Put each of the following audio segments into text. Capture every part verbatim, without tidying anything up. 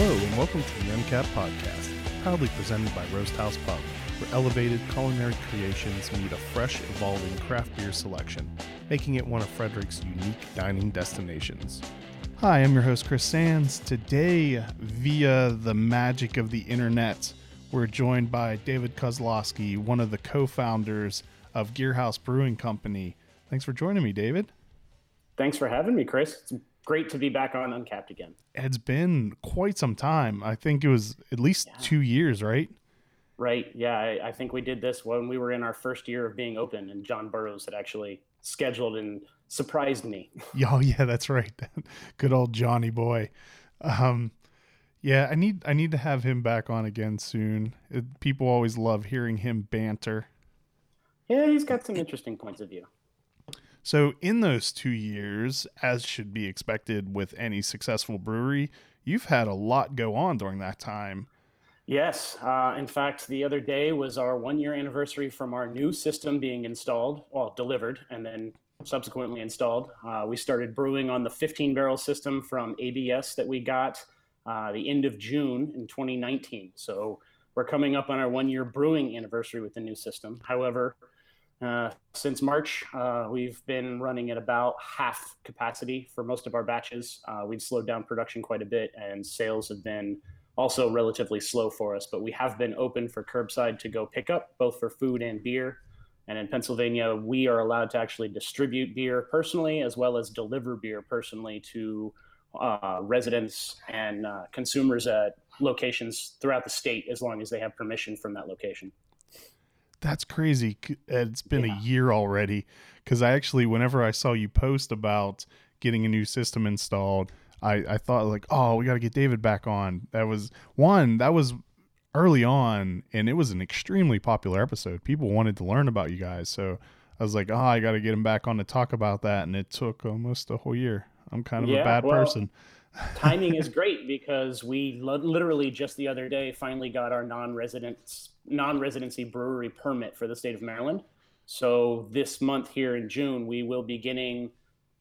Hello and welcome to the M C A P Podcast, proudly presented by Roast House Pub, where elevated culinary creations meet a fresh, evolving craft beer selection, making it one of Frederick's unique dining destinations. Hi, I'm your host Chris Sands. Today, via the magic of the internet, we're joined by David Kozlowski, one of the co-founders of Gearhouse Brewing Company. Thanks for joining me, David. Thanks for having me, Chris. It's great to be back on Uncapped again. It's been quite some time. I think it was at least yeah. two years, right? Right. Yeah. I, I think we did this when we were in our first year of being open, and John Burroughs had actually scheduled and surprised me. Oh, yeah, that's right. Good old Johnny boy. Um, yeah, I need I need to have him back on again soon. It, people always love hearing him banter. Yeah, he's got some interesting points of view. So in those two years, as should be expected with any successful brewery, you've had a lot go on during that time. Yes. Uh, in fact, the other day was our one-year anniversary from our new system being installed, well, delivered, and then subsequently installed. Uh, we started brewing on the fifteen-barrel system from A B S that we got uh, the end of June in twenty nineteen. So we're coming up on our one-year brewing anniversary with the new system. However, Uh, since March, uh, we've been running at about half capacity for most of our batches. Uh, we've slowed down production quite a bit, and sales have been also relatively slow for us, but we have been open for curbside to go pick up, both for food and beer. And in Pennsylvania, we are allowed to actually distribute beer personally, as well as deliver beer personally to uh, residents and uh, consumers at locations throughout the state, as long as they have permission from that location. That's crazy. It's been yeah. a year already, because I actually, whenever I saw you post about getting a new system installed, I, I thought like, oh, we got to get David back on. That was one, that was early on, and it was an extremely popular episode. People wanted to learn about you guys. So I was like, oh, I got to get him back on to talk about that. And it took almost a whole year. I'm kind of yeah, a bad well, person. Timing is great, because we lo- literally just the other day finally got our non-residents non-residency brewery permit for the state of Maryland. So this month here in June, we will beginning,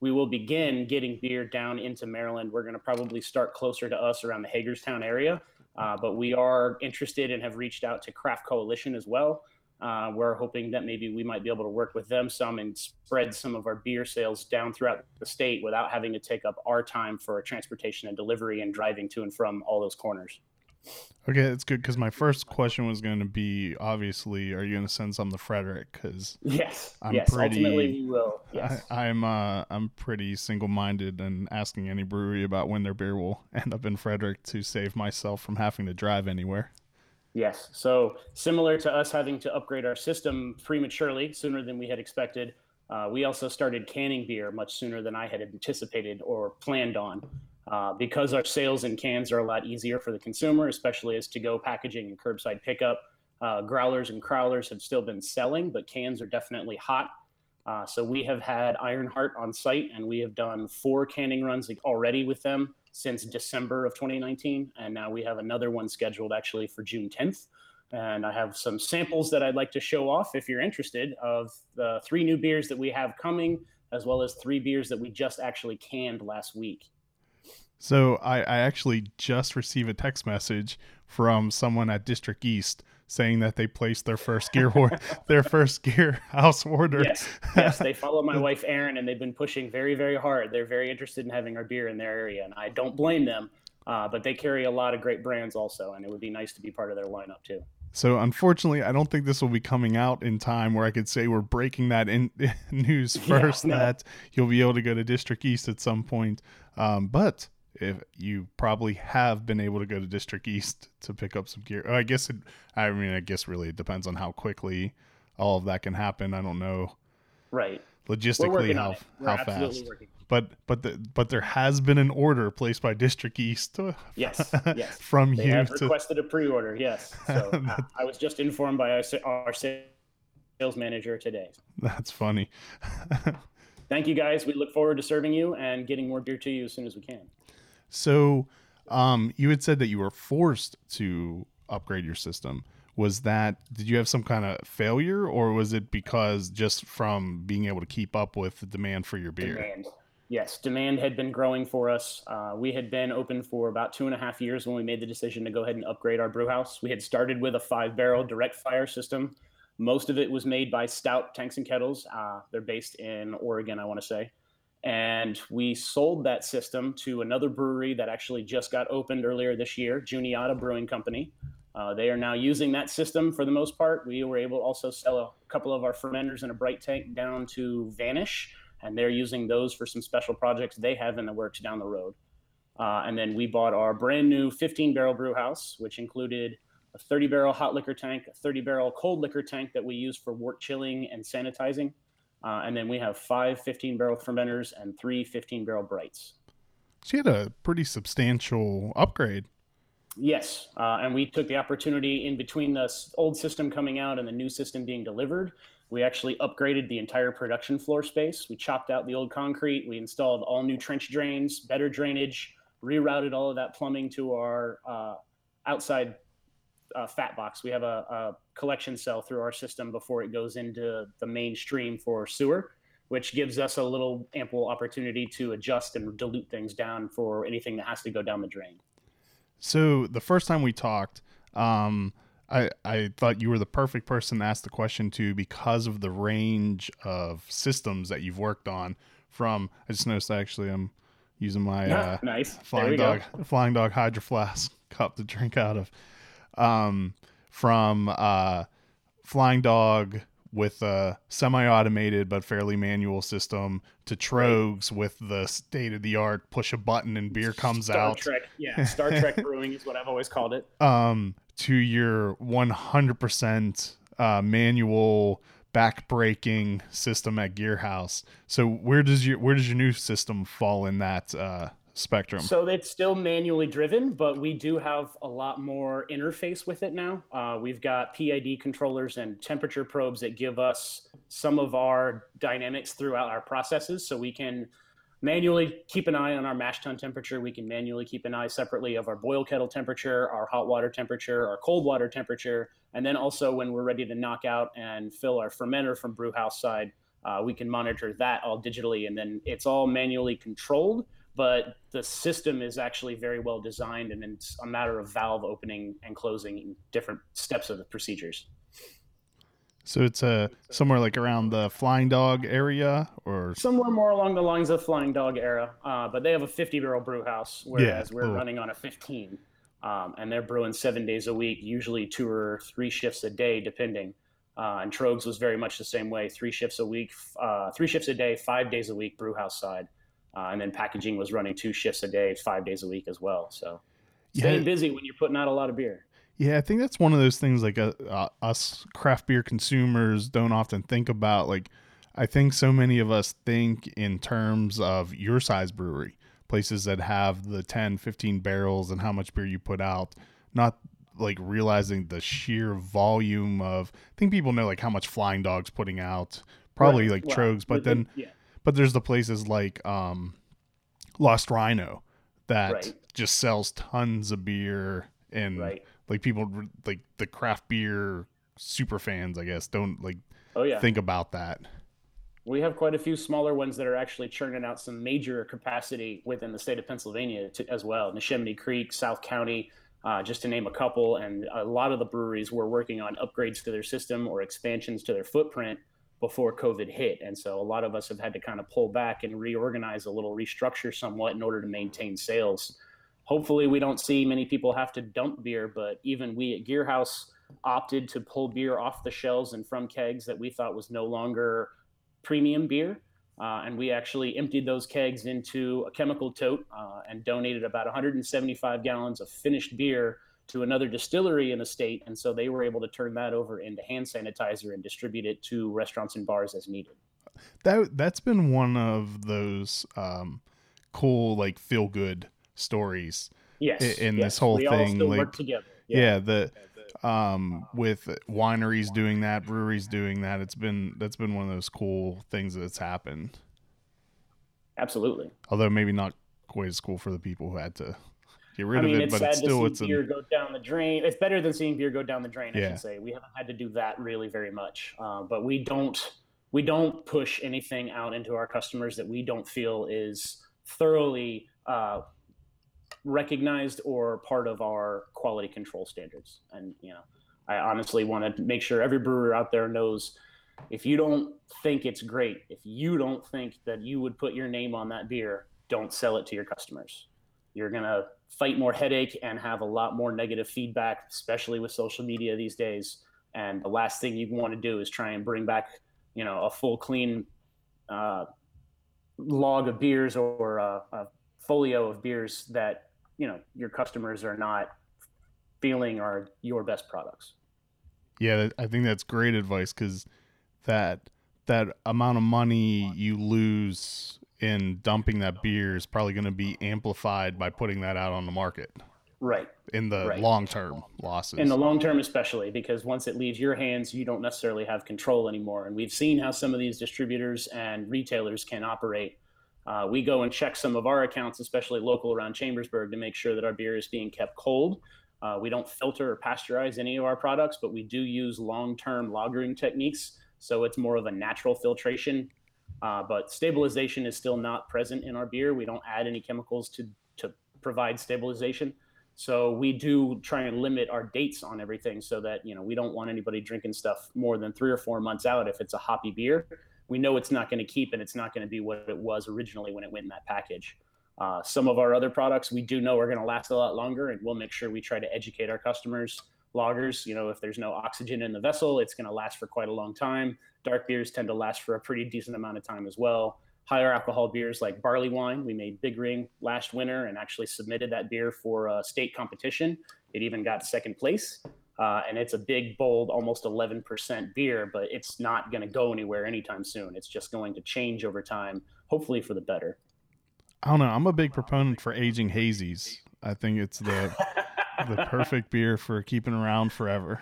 we will begin getting beer down into Maryland. We're going to probably start closer to us around the Hagerstown area, uh, but we are interested and have reached out to Craft Coalition as well. Uh, we're hoping that maybe we might be able to work with them some and spread some of our beer sales down throughout the state without having to take up our time for transportation and delivery and driving to and from all those corners. Okay, that's good, because my first question was going to be, obviously, are you going to send some to Frederick? Because yes, I'm yes, pretty, ultimately we will. Yes. I, I'm uh, I'm pretty single-minded and asking any brewery about when their beer will end up in Frederick to save myself from having to drive anywhere. Yes, so similar to us having to upgrade our system prematurely sooner than we had expected, uh, we also started canning beer much sooner than I had anticipated or planned on. Uh, because our sales in cans are a lot easier for the consumer, especially as to-go packaging and curbside pickup, uh, growlers and crowlers have still been selling, but cans are definitely hot. Uh, so we have had Ironheart on site, and we have done four canning runs already with them since December of twenty nineteen. And now we have another one scheduled actually for June tenth. And I have some samples that I'd like to show off if you're interested of the three new beers that we have coming, as well as three beers that we just actually canned last week. So I, I actually just received a text message from someone at District East saying that they placed their first gear or, their first gear house order. Yes, yes, they follow my wife Erin, and they've been pushing very, very hard. They're very interested in having our beer in their area, and I don't blame them. Uh, but they carry a lot of great brands also, and it would be nice to be part of their lineup too. So unfortunately, I don't think this will be coming out in time where I could say we're breaking that in news first. Yeah, no. That you'll be able to go to District East at some point, um, but. If you probably have been able to go to District East to pick up some gear. I guess it, I mean, I guess really it depends on how quickly all of that can happen. I don't know. Right. Logistically, how, how fast, working. but, but, the, but there has been an order placed by District East. To, yes. Yes. From they you have to, requested a pre-order. Yes. So that, I was just informed by our, our sales manager today. That's funny. Thank you guys. We look forward to serving you and getting more beer to you as soon as we can. So um, you had said that you were forced to upgrade your system. Was that, did you have some kind of failure, or was it because just from being able to keep up with the demand for your beer? Demand. Yes, demand had been growing for us. Uh, we had been open for about two and a half years when we made the decision to go ahead and upgrade our brew house. We had started with a five-barrel direct fire system. Most of it was made by Stout Tanks and Kettles. Uh, they're based in Oregon, I want to say. And we sold that system to another brewery that actually just got opened earlier this year, Juniata Brewing Company. Uh, they are now using that system for the most part. We were able to also sell a couple of our fermenters in a bright tank down to Vanish, and they're using those for some special projects they have in the works down the road. Uh, and then we bought our brand new fifteen barrel brew house, which included a thirty barrel hot liquor tank, a thirty barrel cold liquor tank that we use for wort chilling and sanitizing. Uh, and then we have five fifteen barrel fermenters and three fifteen barrel brights. So you had a pretty substantial upgrade. Yes. Uh, and we took the opportunity in between the old system coming out and the new system being delivered. We actually upgraded the entire production floor space. We chopped out the old concrete. We installed all new trench drains, better drainage, rerouted all of that plumbing to our uh, outside uh, fat box. We have a, a collection cell through our system before it goes into the mainstream for sewer, which gives us a little ample opportunity to adjust and dilute things down for anything that has to go down the drain. So the first time we talked, um, I, I thought you were the perfect person to ask the question to because of the range of systems that you've worked on. From I just noticed actually I'm using my yeah, uh, nice. Flying Dog go. Flying Dog Hydro Flask cup to drink out of. Um, from uh, Flying Dog with a semi-automated but fairly manual system to Troegs with the state-of-the-art push a button and beer comes Star out. Trek, yeah, Star Trek brewing is what I've always called it. Um. To your one hundred percent uh, manual back-breaking system at Gearhouse. So where does your where does your new system fall in that uh, spectrum? So it's still manually driven, but we do have a lot more interface with it now. Uh, we've got P I D controllers and temperature probes that give us some of our dynamics throughout our processes, so we can manually keep an eye on our mash tun temperature. We can manually keep an eye separately of our boil kettle temperature, our hot water temperature, our cold water temperature. And then also when we're ready to knock out and fill our fermenter from brew house side, uh, we can monitor that all digitally. And then it's all manually controlled, but the system is actually very well designed. And it's a matter of valve opening and closing in different steps of the procedures. So it's uh, somewhere like around the Flying Dog area or somewhere more along the lines of Flying Dog era. Uh, but they have a fifty barrel brew house, whereas yeah, we're cool. running on a fifteen. Um, and they're brewing seven days a week, usually two or three shifts a day, depending. Uh, and Troegs was very much the same way, three shifts a week, uh, three shifts a day, five days a week, brew house side. Uh, and then packaging was running two shifts a day, five days a week as well. So staying yeah. busy when you're putting out a lot of beer. Yeah, I think that's one of those things like uh, uh, us craft beer consumers don't often think about. Like, I think so many of us think in terms of your size brewery, places that have the ten, fifteen barrels and how much beer you put out, not like realizing the sheer volume of, I think people know like how much Flying Dog's putting out, probably right. like yeah. Troegs, but Within, then, yeah. but there's the places like um, Lost Rhino that right. just sells tons of beer and right. like people like the craft beer super fans, I guess, don't like oh, yeah. think about that. We have quite a few smaller ones that are actually churning out some major capacity within the state of Pennsylvania to, as well. Neshaminy Creek, South County, uh, just to name a couple. And a lot of the breweries were working on upgrades to their system or expansions to their footprint before COVID hit. And so a lot of us have had to kind of pull back and reorganize a little, restructure somewhat in order to maintain sales. Hopefully we don't see many people have to dump beer, but even we at Gearhouse opted to pull beer off the shelves and from kegs that we thought was no longer premium beer. Uh, and we actually emptied those kegs into a chemical tote uh, and donated about one hundred seventy-five gallons of finished beer to another distillery in the state. And so they were able to turn that over into hand sanitizer and distribute it to restaurants and bars as needed. That, that's been one of those um, cool, like feel good stories yes in yes. this whole we thing all still like work together. Yeah. yeah the um with wineries doing that, breweries doing that, it's been that's been one of those cool things that's happened. Absolutely, although maybe not quite as cool for the people who had to get rid I mean, of it it's but sad it's still to see it's beer an... go down the drain. It's better than seeing beer go down the drain. I yeah. should say we haven't had to do that really very much, uh, but we don't we don't push anything out into our customers that we don't feel is thoroughly uh, recognized or part of our quality control standards. And, you know, I honestly want to make sure every brewer out there knows, if you don't think it's great, if you don't think that you would put your name on that beer, don't sell it to your customers. You're going to fight more headache and have a lot more negative feedback, especially with social media these days. And the last thing you want to do is try and bring back, you know, a full clean uh, log of beers or a, a folio of beers that, you know, your customers are not feeling are your best products. Yeah, I think that's great advice, because that that amount of money you lose in dumping that beer is probably going to be amplified by putting that out on the market. Right. In the right. long-term losses. In the long-term especially, because once it leaves your hands, you don't necessarily have control anymore. And we've seen how some of these distributors and retailers can operate. Uh, we go and check some of our accounts, especially local around Chambersburg, to make sure that our beer is being kept cold. Uh, we don't filter or pasteurize any of our products, but we do use long-term lagering techniques. So it's more of a natural filtration. Uh, but stabilization is still not present in our beer. We don't add any chemicals to, to provide stabilization. So we do try and limit our dates on everything so that, you know, we don't want anybody drinking stuff more than three or four months out. If it's a hoppy beer, we know it's not going to keep, and it's not going to be what it was originally when it went in that package. Uh, some of our other products we do know are going to last a lot longer, and we'll make sure we try to educate our customers. Lagers, you know, if there's no oxygen in the vessel, it's going to last for quite a long time. Dark beers tend to last for a pretty decent amount of time as well. Higher alcohol beers like barley wine, we made Big Ring last winter and actually submitted that beer for a state competition. It even got second place. Uh, and it's a big, bold, almost eleven percent beer, but it's not going to go anywhere anytime soon. It's just going to change over time, hopefully for the better. I don't know. I'm a big proponent for aging hazies. I think it's the... the perfect beer for keeping around forever.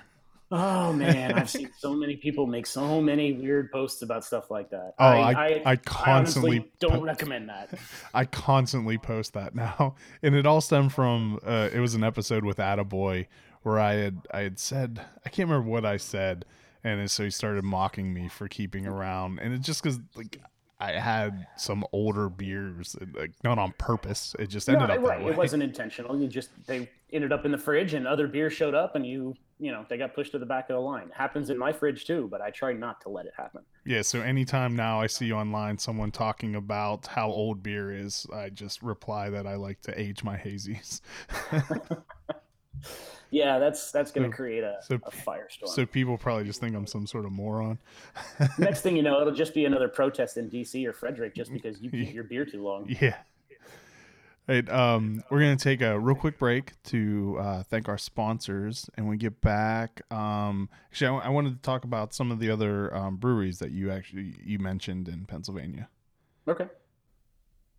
Oh man, I've seen so many people make so many weird posts about stuff like that. Oh, I, I, I constantly I honestly don't po- recommend that. I constantly post that now, and it all stemmed from uh, it was an episode with Attaboy where I had I had said I can't remember what I said, and so he started mocking me for keeping around, and it's just because like. I had some older beers, like not on purpose. It just ended no, up right. that way. It wasn't intentional. You just, they ended up in the fridge and other beers showed up and you, you know, they got pushed to the back of the line. It happens in my fridge too, but I try not to let it happen. Yeah. So anytime now I see online someone talking about how old beer is, I just reply that I like to age my hazies. Yeah, that's that's going to so, create a, so, a firestorm. So people probably just think I'm some sort of moron. Next thing you know, it'll just be another protest in D C or Frederick just because you keep your beer too long. Yeah. Right, um, we're going to take a real quick break to uh, thank our sponsors. And when we get back, um, actually, I, w- I wanted to talk about some of the other um, breweries that you actually you mentioned in Pennsylvania. Okay.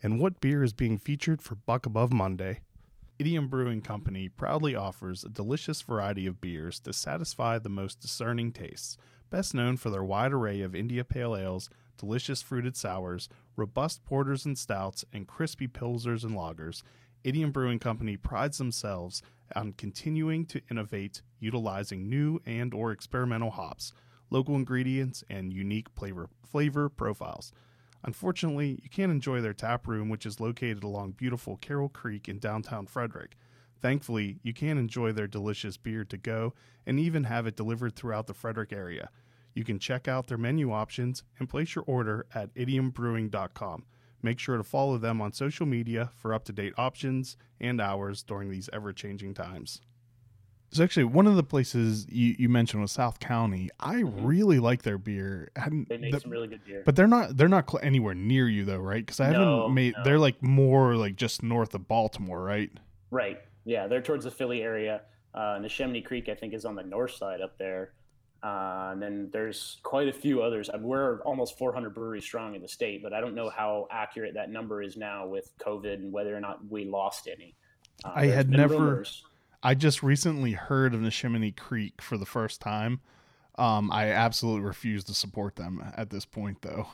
and what beer is being featured for Buck Above Monday. Idiom Brewing Company proudly offers a delicious variety of beers to satisfy the most discerning tastes, best known for their wide array of India Pale Ales, delicious fruited sours, robust porters and stouts, and crispy pilsners and lagers. Idiom Brewing Company prides themselves on continuing to innovate, utilizing new and or experimental hops, local ingredients, and unique flavor, flavor profiles. Unfortunately, you can't enjoy their tap room, which is located along beautiful Carroll Creek in downtown Frederick. Thankfully, you can enjoy their delicious beer to go and even have it delivered throughout the Frederick area. You can check out their menu options and place your order at idiom brewing dot com. Make sure to follow them on social media for up-to-date options and hours during these ever-changing times. So actually, one of the places you, you mentioned was South County. I mm-hmm. really like their beer. I they make the, some really good beer. But they're not they're not cl- anywhere near you though, right? Because I haven't no, made. No. They're like more like just north of Baltimore, right? Right. Yeah, they're towards the Philly area. Uh, Neshaminy Creek, I think, is on the north side up there. Uh, and then there's quite a few others. We're almost four hundred breweries strong in the state, but I don't know how accurate that number is now with COVID and whether or not we lost any. Uh, I had never, rumors. I just recently heard of Neshaminy Creek for the first time. Um, I absolutely refuse to support them at this point though.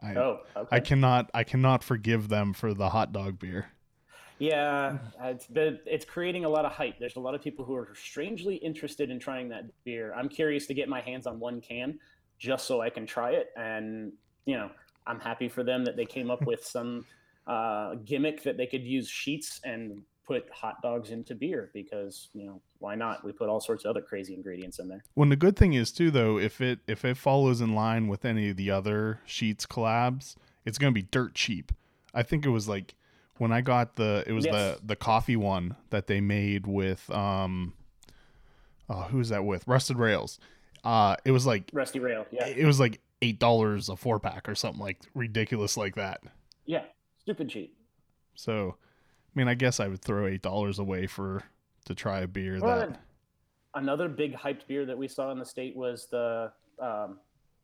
I, oh, okay. I cannot, I cannot forgive them for the hot dog beer. Yeah, it's been, it's creating a lot of hype. There's a lot of people who are strangely interested in trying that beer. I'm curious to get my hands on one can just so I can try it. And, you know, I'm happy for them that they came up with some uh, gimmick that they could use sheets and put hot dogs into beer because, you know, why not? We put all sorts of other crazy ingredients in there. Well, and the good thing is, too, though, if it if it follows in line with any of the other sheets collabs, it's going to be dirt cheap. I think it was like when I got the, it was yes. the, the coffee one that they made with, um, oh, who was that with? Rusted Rails. Uh, it was like Rusty Rail. Yeah. It was like eight dollars a four pack or something like ridiculous like that. Yeah. Stupid cheap. So, I mean, I guess I would throw eight dollars away for, to try a beer. Well, that another big hyped beer that we saw in the state was the, um,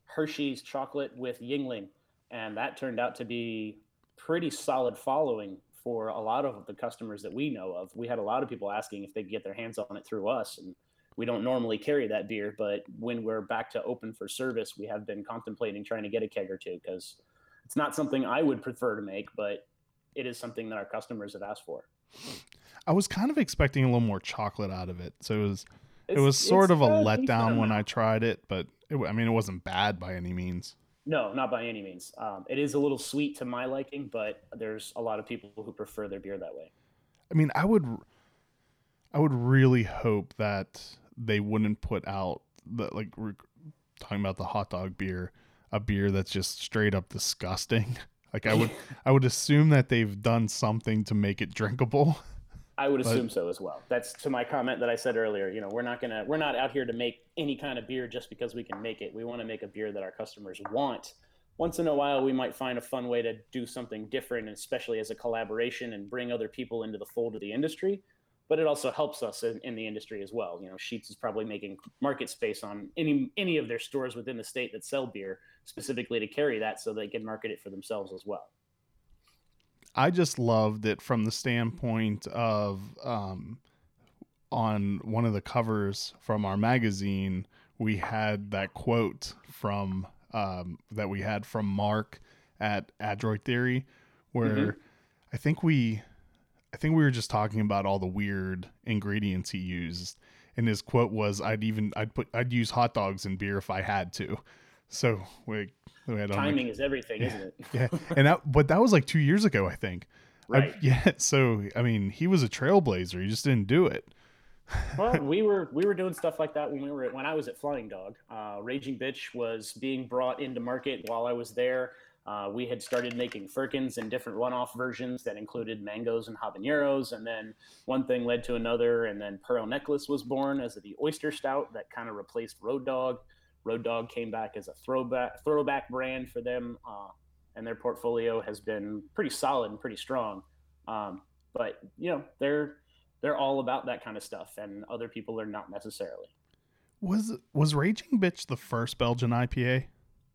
Hershey's chocolate with Yingling. And that turned out to be pretty solid following for a lot of the customers that we know of. We had a lot of people asking if they could get their hands on it through us, and we don't normally carry that beer, but when we're back to open for service, we have been contemplating trying to get a keg or two because it's not something I would prefer to make, but it is something that our customers have asked for. I was kind of expecting a little more chocolate out of it, so it was it's, it was sort of a letdown when I tried it, but it, I mean, it wasn't bad by any means. No, not by any means. Um, it is a little sweet to my liking, but there's a lot of people who prefer their beer that way. I mean, I would, I would really hope that they wouldn't put out the, like we're talking about the hot dog beer, a beer that's just straight up disgusting. Like I would, I would assume that they've done something to make it drinkable. I would assume but, so as well. That's to my comment that I said earlier. You know, we're not gonna, we're not out here to make any kind of beer just because we can make it. We want to make a beer that our customers want. Once in a while, we might find a fun way to do something different, especially as a collaboration, and bring other people into the fold of the industry. But it also helps us in, in the industry as well. You know, Sheetz is probably making market space on any any of their stores within the state that sell beer specifically to carry that, so they can market it for themselves as well. I just loved it from the standpoint of um, on one of the covers from our magazine, we had that quote from um, that we had from Mark at Adroit Theory, where mm-hmm. I think we I think we were just talking about all the weird ingredients he used, and his quote was, "I'd even I'd put I'd use hot dogs in beer if I had to." So we. Timing like, is everything, yeah, isn't it? Yeah, and that, but that was like two years ago, I think. Right. I, yeah. So I mean, he was a trailblazer. He just didn't do it. Well, we were we were doing stuff like that when we were when I was at Flying Dog. Uh, Raging Bitch was being brought into market while I was there. Uh, we had started making firkins and different one-off versions that included mangoes and habaneros, and then one thing led to another, and then Pearl Necklace was born as the oyster stout that kind of replaced Road Dog. Road Dog came back as a throwback throwback brand for them, uh, and their portfolio has been pretty solid and pretty strong. Um, but you know, they're they're all about that kind of stuff, and other people are not necessarily. Was was Raging Bitch the first Belgian I P A?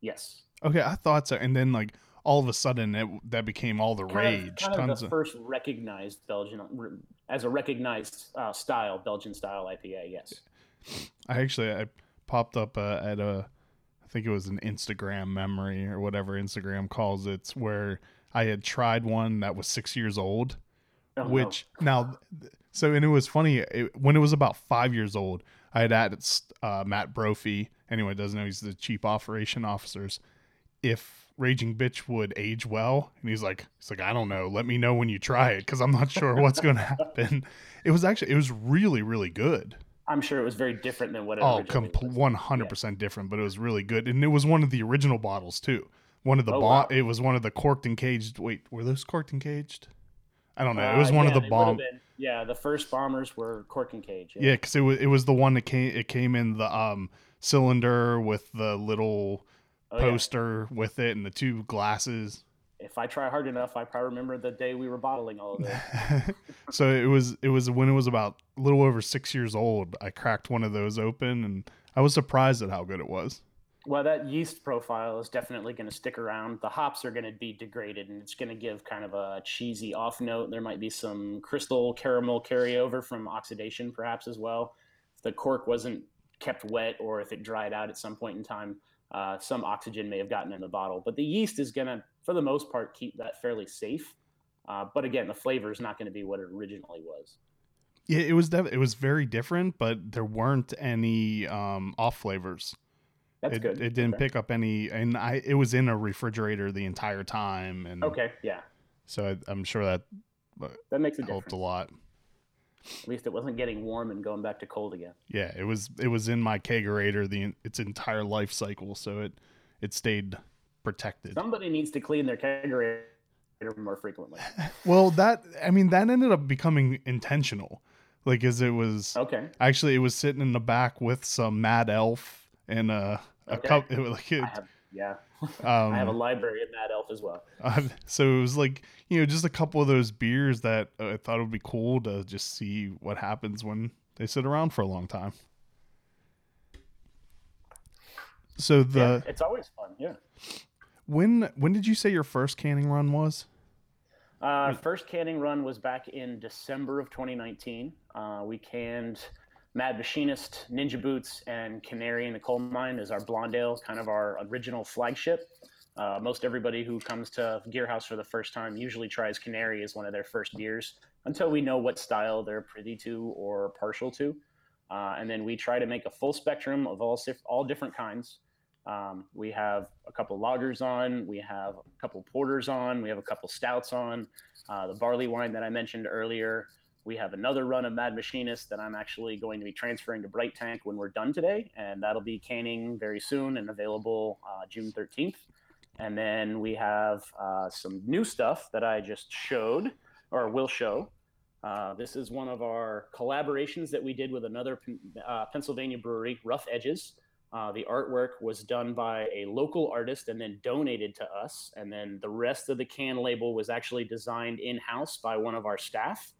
Yes. Okay, I thought so. And then like all of a sudden, it, that became all the kind rage. Of, kind Tons of the of... first recognized Belgian as a recognized uh, style, Belgian style I P A. Yes. I actually I. popped up uh, at a, I think it was an Instagram memory or whatever Instagram calls it, where I had tried one that was six years old, oh, which no. now, so, and it was funny it, when it was about five years old, I had asked uh, Matt Brophy, anyway, doesn't know, he's the chief operation officers, if Raging Bitch would age well. And he's like, he's like, I don't know. Let me know when you try it, 'cause I'm not sure what's going to happen. It was actually, it was really, really good. I'm sure it was very different than what it oh, com- was. one hundred percent yeah. different, but it was really good. And it was one of the original bottles, too. One of the oh, bo- wow. It was one of the corked and caged. Wait, were those corked and caged? I don't know. Uh, it was one yeah, of the bomb. Yeah, the first bombers were corked and caged. Yeah, because yeah, it was it was the one that came. It came in the um, cylinder with the little oh, poster yeah. with it and the two glasses. If I try hard enough, I probably remember the day we were bottling all of it. So it was, it was when it was about a little over six years old, I cracked one of those open and I was surprised at how good it was. Well, that yeast profile is definitely going to stick around. The hops are going to be degraded, and it's going to give kind of a cheesy off note. There might be some crystal caramel carryover from oxidation perhaps as well. If the cork wasn't kept wet or if it dried out at some point in time, uh, some oxygen may have gotten in the bottle. But the yeast is going to, for the most part, keep that fairly safe. Uh, but again, the flavor is not going to be what it originally was. Yeah, it was def- it was very different, but there weren't any um, off flavors. That's it, good. It didn't okay. pick up any, and I it was in a refrigerator the entire time. And okay, yeah. So I, I'm sure that that makes a helped difference. A lot. At least it wasn't getting warm and going back to cold again. Yeah, it was. It was in my kegerator the its entire life cycle, so it it stayed protected. Somebody needs to clean their kegerator more frequently. Well, that I mean that ended up becoming intentional, like as it was. Okay. Actually, it was sitting in the back with some Mad Elf. And uh, a okay. cup, it, like it, I have, yeah, um, I have a library in Mad Elf as well. Uh, so it was like, you know, just a couple of those beers that uh, I thought it would be cool to just see what happens when they sit around for a long time. So the yeah, it's always fun, yeah. When when did you say your first canning run was? Uh, first canning run was back in December of twenty nineteen. Uh, we canned Mad Machinist, Ninja Boots, and Canary in the Coal Mine is our blonde ale, kind of our original flagship. Uh, most everybody who comes to Gearhouse for the first time usually tries Canary as one of their first beers until we know what style they're privy to or partial to. Uh, and then we try to make a full spectrum of all, all different kinds. Um, we have a couple lagers on, we have a couple porters on, we have a couple stouts on, uh, the barley wine that I mentioned earlier. We have another run of Mad Machinist that I'm actually going to be transferring to Bright Tank when we're done today, and that'll be canning very soon and available uh, June thirteenth. And then we have uh, some new stuff that I just showed, or will show. Uh, this is one of our collaborations that we did with another uh, Pennsylvania brewery, Rough Edges. Uh, the artwork was done by a local artist and then donated to us. And then the rest of the can label was actually designed in-house by one of our staff.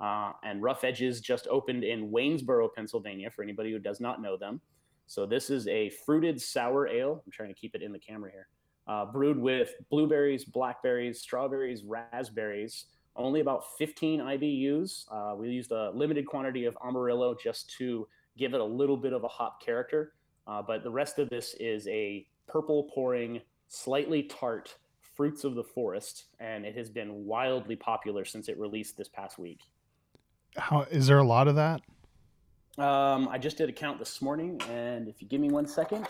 Uh, and Rough Edges just opened in Waynesboro, Pennsylvania, for anybody who does not know them. So this is a fruited sour ale. I'm trying to keep it in the camera here. Uh, brewed with blueberries, blackberries, strawberries, raspberries, only about fifteen I B Us. Uh, we used a limited quantity of Amarillo just to give it a little bit of a hop character. Uh, but the rest of this is a purple pouring, slightly tart fruits of the forest. And it has been wildly popular since it released this past week. How is there a lot of that? Um, I just did a count this morning, and if you give me one second,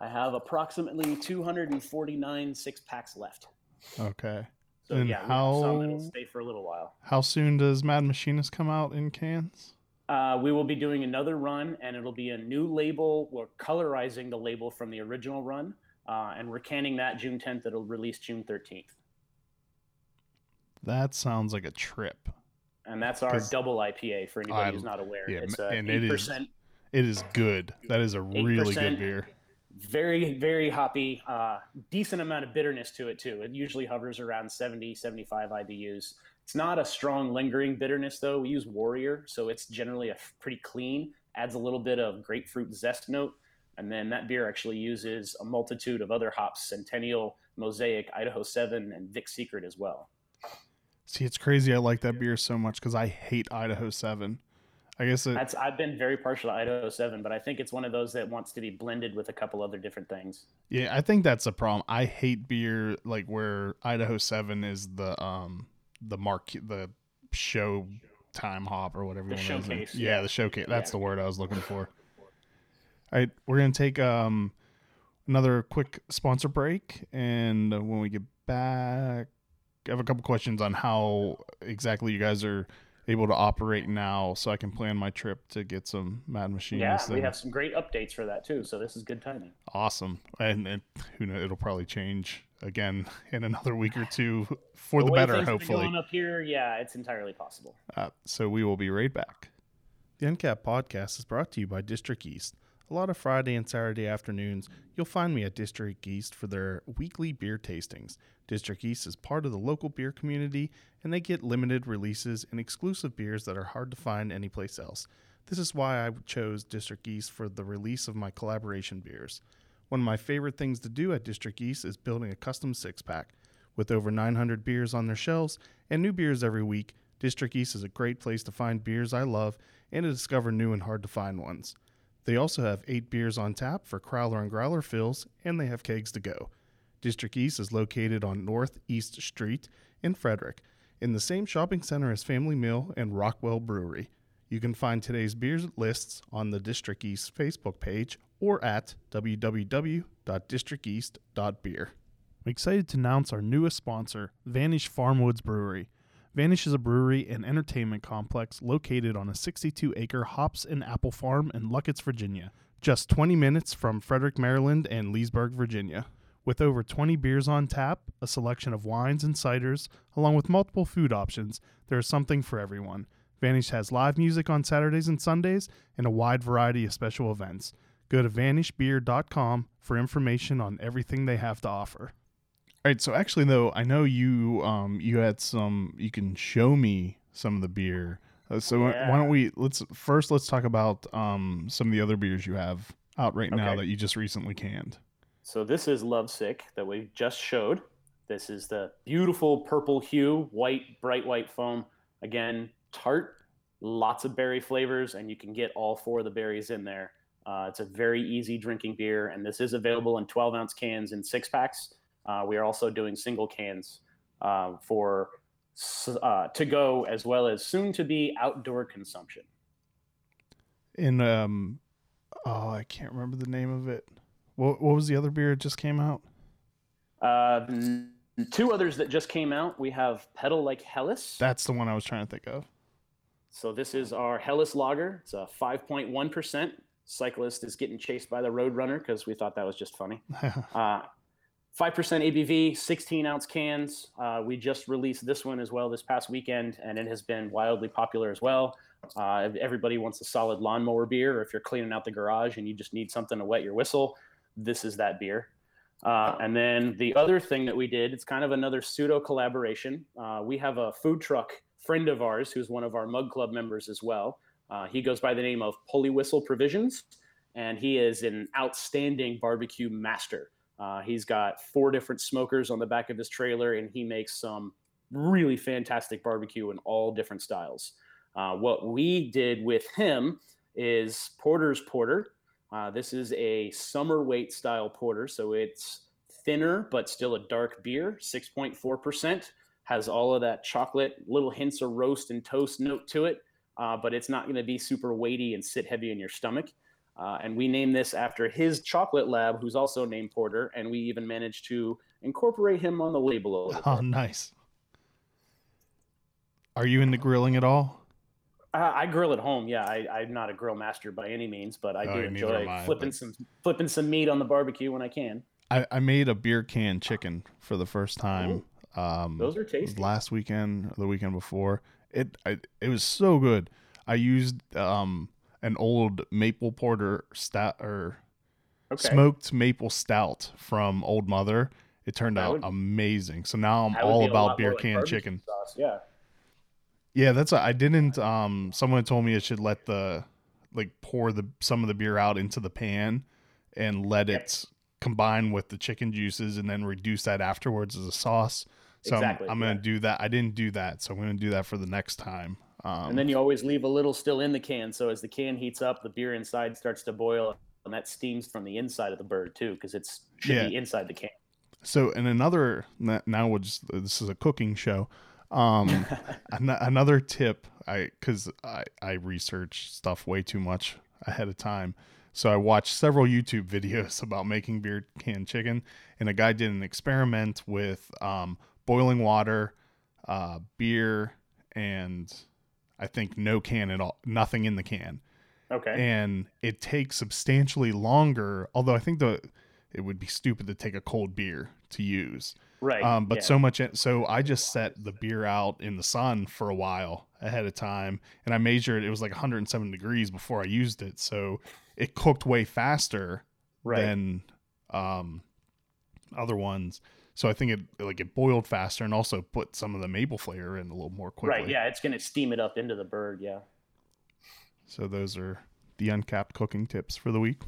I have approximately two hundred forty-nine six packs left. Okay. So and yeah, how, we have some that'll stay for a little while. How soon does Mad Machinist come out in cans? Uh, we will be doing another run, and it'll be a new label. We're colorizing the label from the original run, uh, and we're canning that June tenth. It'll release June thirteenth. That sounds like a trip. And that's our double I P A for anybody I, who's not aware. Yeah, it's uh, and eight percent. It is, it is good. That is a really good beer. Very, very hoppy. Uh, decent amount of bitterness to it, too. It usually hovers around seventy, seventy-five I B Us. It's not a strong lingering bitterness, though. We use Warrior, so it's generally a pretty clean. Adds a little bit of grapefruit zest note. And then that beer actually uses a multitude of other hops, Centennial, Mosaic, Idaho seven, and Vic Secret as well. See, it's crazy. I like that beer so much because I hate Idaho seven. I guess it, that's I've been very partial to Idaho seven, but I think it's one of those that wants to be blended with a couple other different things. Yeah, I think that's a problem. I hate beer like where Idaho seven is the um the mark the show time hop or whatever. The you want showcase. Yeah, yeah, the showcase. That's yeah. the word I was looking for. All right, we're gonna take um another quick sponsor break, and when we get back, I have a couple questions on how exactly you guys are able to operate now so I can plan my trip to get some Mad Machines. Yeah, things. We have some great updates for that too, so this is good timing. Awesome. And, and who knows, it'll probably change again in another week or two for the, the way better, hopefully. Going up here, yeah, it's entirely possible. Uh, so we will be right back. The N C A P podcast is brought to you by District East. A lot of Friday and Saturday afternoons, you'll find me at District East for their weekly beer tastings. District East is part of the local beer community, and they get limited releases and exclusive beers that are hard to find anyplace else. This is why I chose District East for the release of my collaboration beers. One of my favorite things to do at District East is building a custom six-pack. With over nine hundred beers on their shelves and new beers every week, District East is a great place to find beers I love and to discover new and hard-to-find ones. They also have eight beers on tap for Crowler and Growler fills, and they have kegs to go. District East is located on North East Street in Frederick, in the same shopping center as Family Mill and Rockwell Brewery. You can find today's beer lists on the District East Facebook page or at w w w dot district east dot beer. I'm excited to announce our newest sponsor, Vanish Farmwoods Brewery. Vanish is a brewery and entertainment complex located on a sixty-two acre hops and apple farm in Luckett's, Virginia, just twenty minutes from Frederick, Maryland and Leesburg, Virginia. With over twenty beers on tap, a selection of wines and ciders, along with multiple food options, there is something for everyone. Vanish has live music on Saturdays and Sundays and a wide variety of special events. Go to vanish beer dot com for information on everything they have to offer. All right, so actually, though, I know you um, you had some, you can show me some of the beer. Uh, so yeah. why don't we, let's first let's talk about um, some of the other beers you have out right okay. now that you just recently canned. So this is Lovesick that we just showed. This is the beautiful purple hue, white, bright white foam. Again, tart, lots of berry flavors, and you can get all four of the berries in there. Uh, it's a very easy drinking beer, and this is available in twelve-ounce cans and six-packs. Uh, we are also doing single cans uh, for uh, to go as well as soon to be outdoor consumption. And um, oh, I can't remember the name of it. What, what was the other beer that just came out? Uh, two others that just came out. We have Pedal Like Hellas. That's the one I was trying to think of. So this is our Hellas Lager. It's a five point one percent. Cyclist is getting chased by the Roadrunner because we thought that was just funny. uh, five percent A B V, sixteen ounce cans. Uh, we just released this one as well this past weekend, and it has been wildly popular as well. Uh, everybody wants a solid lawnmower beer, or if you're cleaning out the garage and you just need something to wet your whistle, this is that beer. Uh, and then the other thing that we did, it's kind of another pseudo collaboration. Uh, we have a food truck friend of ours who's one of our Mug Club members as well. Uh, he goes by the name of Pulley Whistle Provisions, and he is an outstanding barbecue master. Uh, he's got four different smokers on the back of his trailer, and he makes some really fantastic barbecue in all different styles. Uh, what we did with him is Porter's Porter. Uh, this is a summer weight style porter, so it's thinner but still a dark beer, six point four percent. Has all of that chocolate, little hints of roast and toast note to it, uh, but it's not going to be super weighty and sit heavy in your stomach. Uh, and we named this after his chocolate lab, who's also named Porter, and we even managed to incorporate him on the label a little bit. Oh, nice. Are you into grilling at all? Uh, I grill at home, yeah. I, I'm not a grill master by any means, but I oh, do enjoy I, flipping but... some flipping some meat on the barbecue when I can. I, I made a beer can chicken for the first time. Ooh, um, those are tasty. Last weekend, the weekend before, it I, it was so good. I used um. an old maple porter stout or okay. smoked maple stout from Old Mother. It turned that out would, amazing. So now I'm all about beer can like chicken. Sauce. Yeah. Yeah. That's a, I didn't, um, someone told me I should let the, like pour the, some of the beer out into the pan and let yep. it combine with the chicken juices and then reduce that afterwards as a sauce. So exactly, I'm, I'm yeah. going to do that. I didn't do that. So I'm going to do that for the next time. Um, and then you always leave a little still in the can. So as the can heats up, the beer inside starts to boil, and that steams from the inside of the bird too, because it's should yeah. be inside the can. So, and another now we'll just this is a cooking show. Um, an- another tip, I because I I research stuff way too much ahead of time. So I watched several YouTube videos about making beer can chicken, and a guy did an experiment with um, boiling water, uh, beer, and I think no can at all, nothing in the can. Okay. And it takes substantially longer, although I think the it would be stupid to take a cold beer to use. Right. Um, but yeah. so much. So I just set the beer out in the sun for a while ahead of time, and I measured it was like one hundred seven degrees before I used it. So it cooked way faster right. than um, other ones. So I think it like it boiled faster and also put some of the maple flavor in a little more quickly. Right, yeah, it's going to steam it up into the bird, yeah. So those are the Uncapped cooking tips for the week.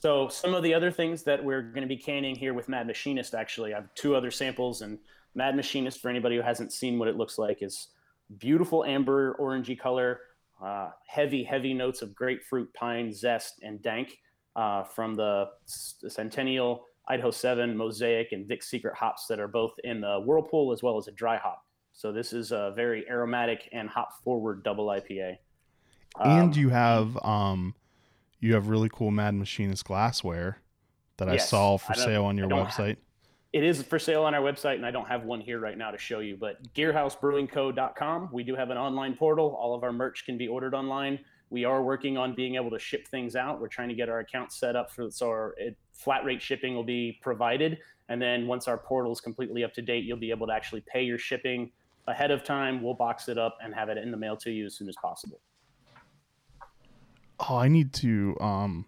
So some of the other things that we're going to be canning here with Mad Machinist, actually, I have two other samples. And Mad Machinist, for anybody who hasn't seen what it looks like, is beautiful amber, orangey color, uh, heavy, heavy notes of grapefruit, pine, zest, and dank uh, from the Centennial, Idaho seven, Mosaic, and Vic Secret hops that are both in the Whirlpool as well as a dry hop. So this is a very aromatic and hop-forward double I P A. Um, and you have... Um... You have really cool Mad Machinist glassware that yes, I saw for I sale on your website. Have, it is for sale on our website, and I don't have one here right now to show you, but gearhouse brewing co dot com. We do have an online portal. All of our merch can be ordered online. We are working on being able to ship things out. We're trying to get our account set up for so our it, flat rate shipping will be provided. And then once our portal is completely up to date, you'll be able to actually pay your shipping ahead of time. We'll box it up and have it in the mail to you as soon as possible. Oh, I need to, um,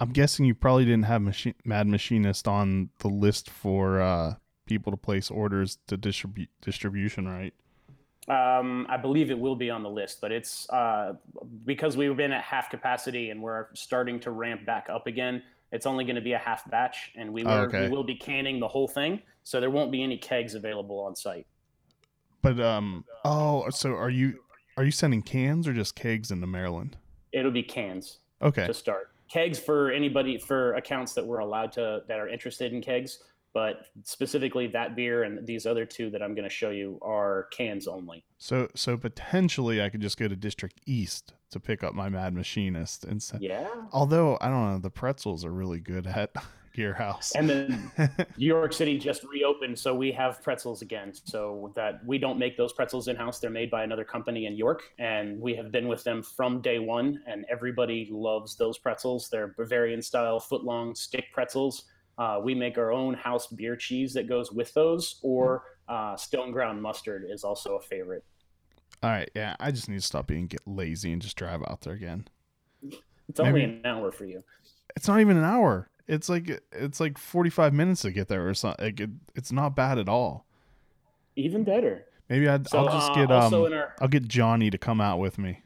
I'm guessing you probably didn't have Machi- Mad Machinist on the list for uh, people to place orders to distribute distribution, right? Um, I believe it will be on the list, but it's uh, because we've been at half capacity and we're starting to ramp back up again. It's only going to be a half batch, and we, were, oh, okay. we will be canning the whole thing, so there won't be any kegs available on site. But, um, oh, so are you are you sending cans or just kegs into Maryland? It'll be cans okay. to start. Kegs for anybody, for accounts that we're allowed to, that are interested in kegs, but specifically that beer and these other two that I'm going to show you are cans only. So so potentially I could just go to District East to pick up my Mad Machinist. And send, yeah. Although, I don't know, the pretzels are really good at Gearhouse. And then New York City just reopened, so we have pretzels again. So that we don't make those pretzels in-house. They're made by another company in York, and we have been with them from day one, and everybody loves those pretzels. They're Bavarian-style, foot-long stick pretzels. Uh, we make our own house beer cheese that goes with those, or uh, stone-ground mustard is also a favorite. All right, yeah, I just need to stop being get lazy and just drive out there again. It's only Maybe, an hour for you. It's not even an hour. It's like it's like forty-five minutes to get there or something. Like it, it's not bad at all. Even better. Maybe I'd, so, I'll just get uh, um, our... I'll get Johnny to come out with me.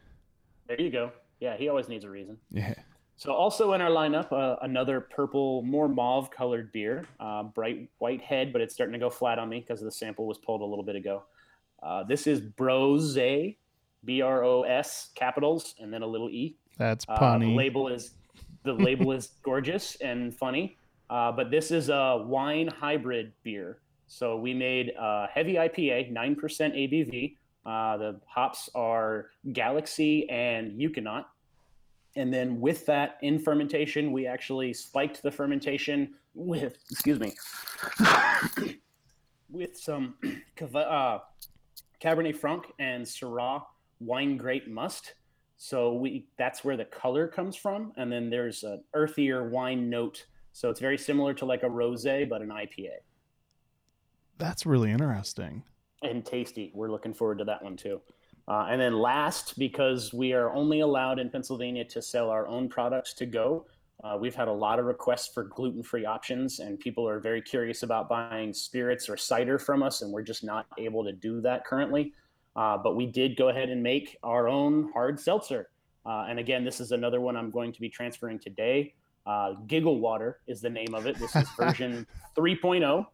There you go. Yeah, he always needs a reason. Yeah. So also in our lineup, uh, another purple, more mauve colored beer, uh, bright white head, but it's starting to go flat on me because the sample was pulled a little bit ago. Uh, this is Brose, B R O S capitals and then a little e. That's punny. Uh, the label is. The label is gorgeous and funny, uh, but this is a wine hybrid beer. So we made a heavy I P A, nine percent A B V. Uh, the hops are Galaxy and Euconaut. And then with that in fermentation, we actually spiked the fermentation with, excuse me, with some uh, Cabernet Franc and Syrah wine grape must. So we that's where the color comes from. And then there's an earthier wine note. So it's very similar to like a rosé, but an I P A. That's really interesting. And tasty. We're looking forward to that one too. Uh, and then last, because we are only allowed in Pennsylvania to sell our own products to go, uh, we've had a lot of requests for gluten-free options, and people are very curious about buying spirits or cider from us, and we're just not able to do that currently. Uh, but we did go ahead and make our own hard seltzer. Uh, and again, this is another one I'm going to be transferring today. Uh, Giggle Water is the name of it. This is version three point oh.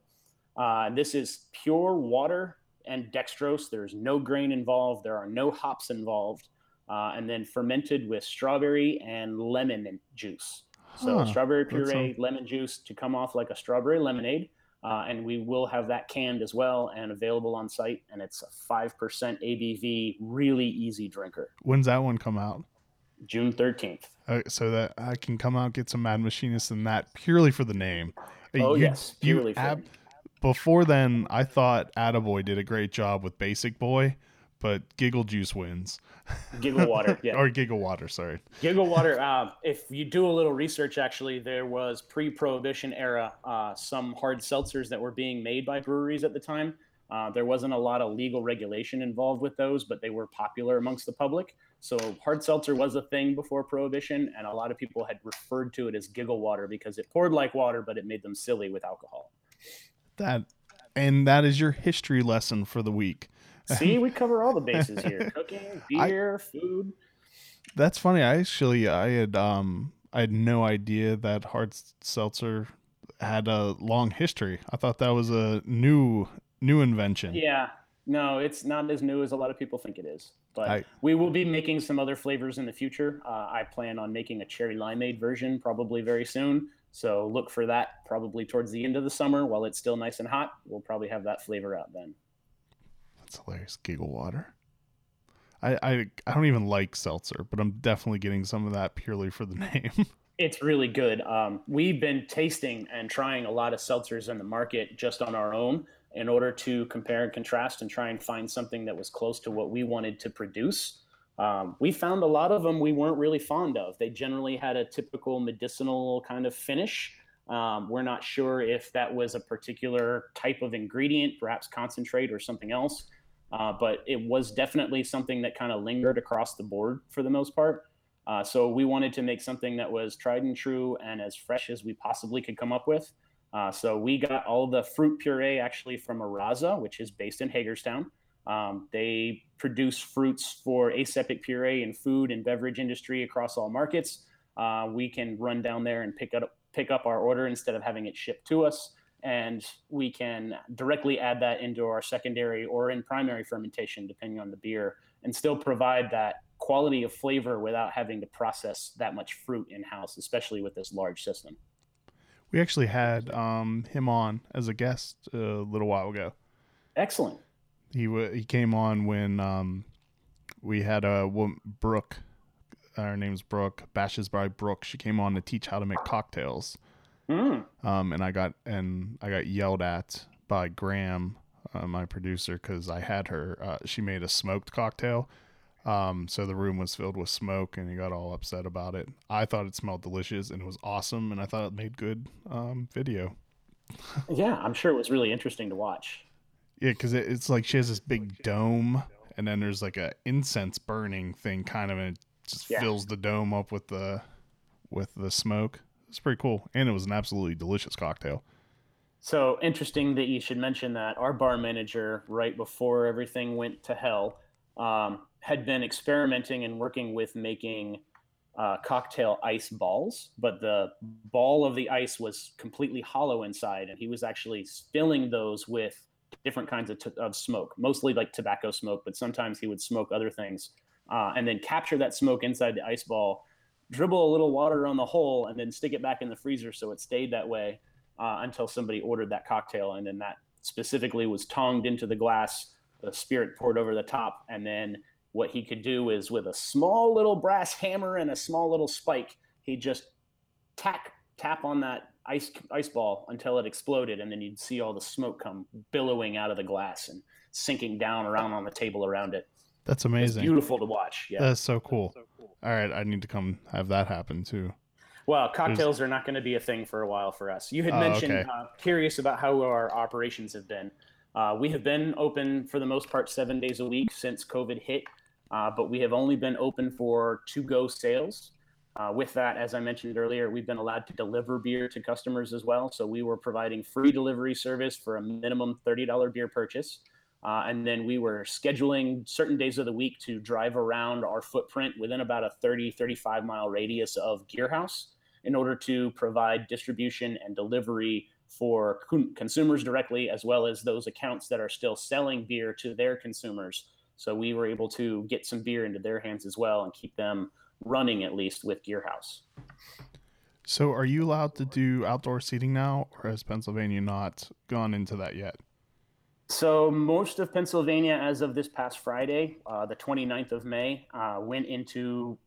Uh, this is pure water and dextrose. There's no grain involved. There are no hops involved. Uh, and then fermented with strawberry and lemon juice. So huh, strawberry puree, a- lemon juice to come off like a strawberry lemonade. Uh, and we will have that canned as well and available on site. And it's a five percent A B V, really easy drinker. When's that one come out? June thirteenth. Uh, so that I can come out, get some Mad Machinist and that purely for the name. Oh, you, yes. Purely you, for ab- Before then, I thought Attaboy did a great job with Basic Boy, but Giggle Juice wins. Giggle Water, yeah. Or Giggle Water, sorry. Giggle Water. Uh, if you do a little research, actually, there was pre-Prohibition era uh, some hard seltzers that were being made by breweries at the time. Uh, there wasn't a lot of legal regulation involved with those, but they were popular amongst the public. So hard seltzer was a thing before Prohibition, and a lot of people had referred to it as Giggle Water because it poured like water, but it made them silly with alcohol. That and that is your history lesson for the week. See, we cover all the bases here. Cooking, beer, I, food. That's funny. I actually, I had, um, I had no idea that hard seltzer had a long history. I thought that was a new, new invention. Yeah. No, it's not as new as a lot of people think it is, but I, we will be making some other flavors in the future. Uh, I plan on making a cherry limeade version probably very soon. So look for that probably towards the end of the summer while it's still nice and hot. We'll probably have that flavor out then. That's hilarious. Giggle water. I, I, I don't even like seltzer, but I'm definitely getting some of that purely for the name. It's really good. Um, we've been tasting and trying a lot of seltzers in the market just on our own, in order to compare and contrast and try and find something that was close to what we wanted to produce. Um, we found a lot of them we weren't really fond of. They generally had a typical medicinal kind of finish. Um, we're not sure if that was a particular type of ingredient, perhaps concentrate or something else, uh, but it was definitely something that kind of lingered across the board for the most part. Uh, so we wanted to make something that was tried and true and as fresh as we possibly could come up with. Uh, so we got all the fruit puree actually from Araza, which is based in Hagerstown. Um, they produce fruits for aseptic puree in food and beverage industry across all markets. Uh, we can run down there and pick up pick up our order instead of having it shipped to us. And we can directly add that into our secondary or in primary fermentation, depending on the beer, and still provide that quality of flavor without having to process that much fruit in-house, especially with this large system. We actually had um, him on as a guest a little while ago. Excellent. He w- he came on when um, we had a woman, Brooke. Her name's Brooke. Bashes by Brooke. She came on to teach how to make cocktails. Mm. Um, and I got and I got yelled at by Graham, uh, my producer, because I had her. Uh, she made a smoked cocktail. Um, so the room was filled with smoke and he got all upset about it. I thought it smelled delicious and it was awesome. And I thought it made good, um, video. Yeah. I'm sure it was really interesting to watch. Yeah. Cause it, it's like, she has this big dome and then there's like a incense burning thing kind of, and it just yeah. fills the dome up with the, with the smoke. It's pretty cool. And it was an absolutely delicious cocktail. So interesting that you should mention that. Our bar manager, right before everything went to hell, um, had been experimenting and working with making uh, cocktail ice balls, but the ball of the ice was completely hollow inside, and he was actually filling those with different kinds of, t- of smoke, mostly like tobacco smoke, but sometimes he would smoke other things, uh, and then capture that smoke inside the ice ball, dribble a little water on the hole, and then stick it back in the freezer so it stayed that way uh, until somebody ordered that cocktail, and then that specifically was tongued into the glass, the spirit poured over the top, and then what he could do is with a small little brass hammer and a small little spike, he'd just tack, tap on that ice ice ball until it exploded, and then you'd see all the smoke come billowing out of the glass and sinking down around on the table around it. That's amazing. It's beautiful to watch. Yeah, that's so cool. That's so cool. All right, I need to come have that happen too. Well, cocktails There's... are not going to be a thing for a while for us. You had oh, mentioned okay. uh, curious about how our operations have been. Uh, we have been open for the most part seven days a week since COVID hit. Uh, but we have only been open for to-go sales. Uh, with that, as I mentioned earlier, we've been allowed to deliver beer to customers as well. So we were providing free delivery service for a minimum thirty dollars beer purchase. Uh, and then we were scheduling certain days of the week to drive around our footprint within about a thirty, thirty-five mile radius of Gearhouse in order to provide distribution and delivery for con- consumers directly, as well as those accounts that are still selling beer to their consumers. So we were able to get some beer into their hands as well and keep them running, at least with Gearhouse. So are you allowed to do outdoor seating now, or has Pennsylvania not gone into that yet? So most of Pennsylvania, as of this past Friday, uh, the twenty-ninth of May, uh, went into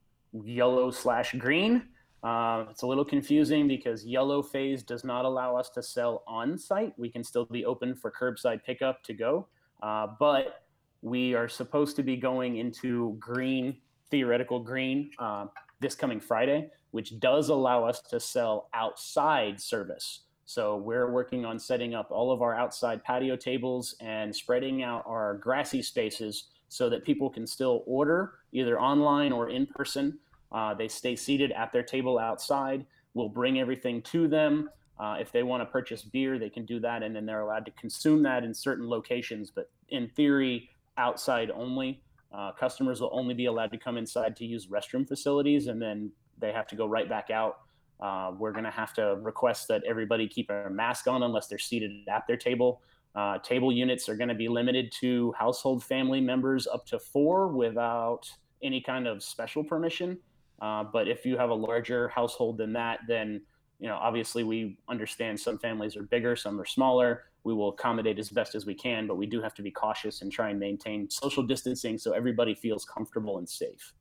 yellow slash green. Uh, it's a little confusing because yellow phase does not allow us to sell on site. We can still be open for curbside pickup to go, uh, but we are supposed to be going into green, theoretical green, uh, this coming Friday, which does allow us to sell outside service. So we're working on setting up all of our outside patio tables and spreading out our grassy spaces so that people can still order either online or in person. Uh, they stay seated at their table outside. We'll bring everything to them. Uh, if they want to purchase beer, they can do that, and then they're allowed to consume that in certain locations. But in theory, outside only. Uh, customers will only be allowed to come inside to use restroom facilities, and then they have to go right back out. Uh, we're going to have to request that everybody keep a mask on unless they're seated at their table. Uh, table units are going to be limited to household family members up to four without any kind of special permission. Uh, but if you have a larger household than that, then, you know, obviously we understand some families are bigger, some are smaller. We will accommodate as best as we can, but we do have to be cautious and try and maintain social distancing so everybody feels comfortable and safe.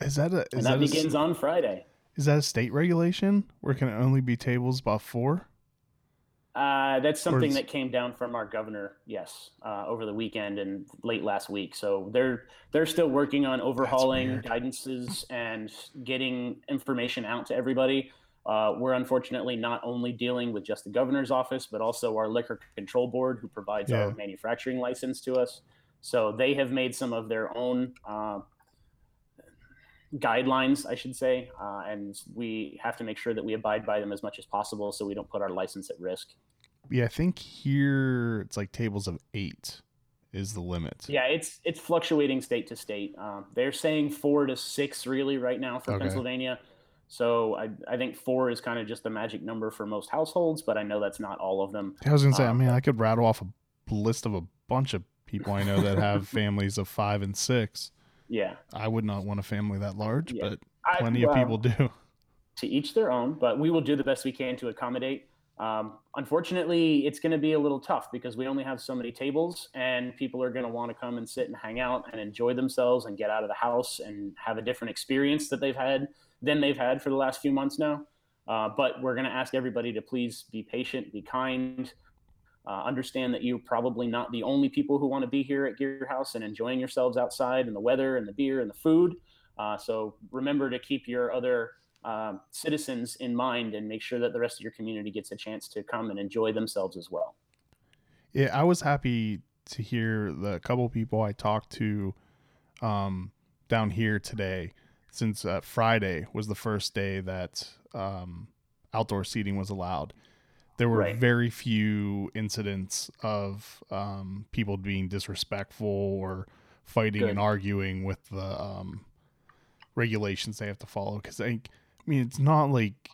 Is that a, is and that, that begins a, on Friday. Is that a state regulation where can it only be tables by four? Uh, that's something that came down from our governor, yes, uh, over the weekend and late last week. So they're they're still working on overhauling guidances and getting information out to everybody. Uh, we're unfortunately not only dealing with just the governor's office, but also our liquor control board, who provides yeah. our manufacturing license to us. So they have made some of their own uh, guidelines, I should say, uh, and we have to make sure that we abide by them as much as possible so we don't put our license at risk. Yeah, I think here it's like tables of eight is the limit. Yeah, it's it's fluctuating state to state. Uh, they're saying four to six really right now for okay. Pennsylvania. So I I think four is kind of just the magic number for most households, but I know that's not all of them. I was going to say, um, I mean, I could rattle off a list of a bunch of people I know that have families of five and six. Yeah. I would not want a family that large, yeah. but plenty I, well, of people do. To each their own, but we will do the best we can to accommodate. Um, unfortunately, it's going to be a little tough because we only have so many tables, and people are going to want to come and sit and hang out and enjoy themselves and get out of the house and have a different experience that they've had. than they've had for the last few months now. Uh, but we're going to ask everybody to please be patient, be kind, uh, understand that you're probably not the only people who want to be here at Gearhouse and enjoying yourselves outside and the weather and the beer and the food. Uh, so remember to keep your other uh, citizens in mind and make sure that the rest of your community gets a chance to come and enjoy themselves as well. Yeah, I was happy to hear the couple people I talked to um, down here today, since uh, Friday was the first day that um, outdoor seating was allowed. There were right. very few incidents of um, people being disrespectful or fighting Good. and arguing with the um, regulations they have to follow. Because I, I mean, it's not like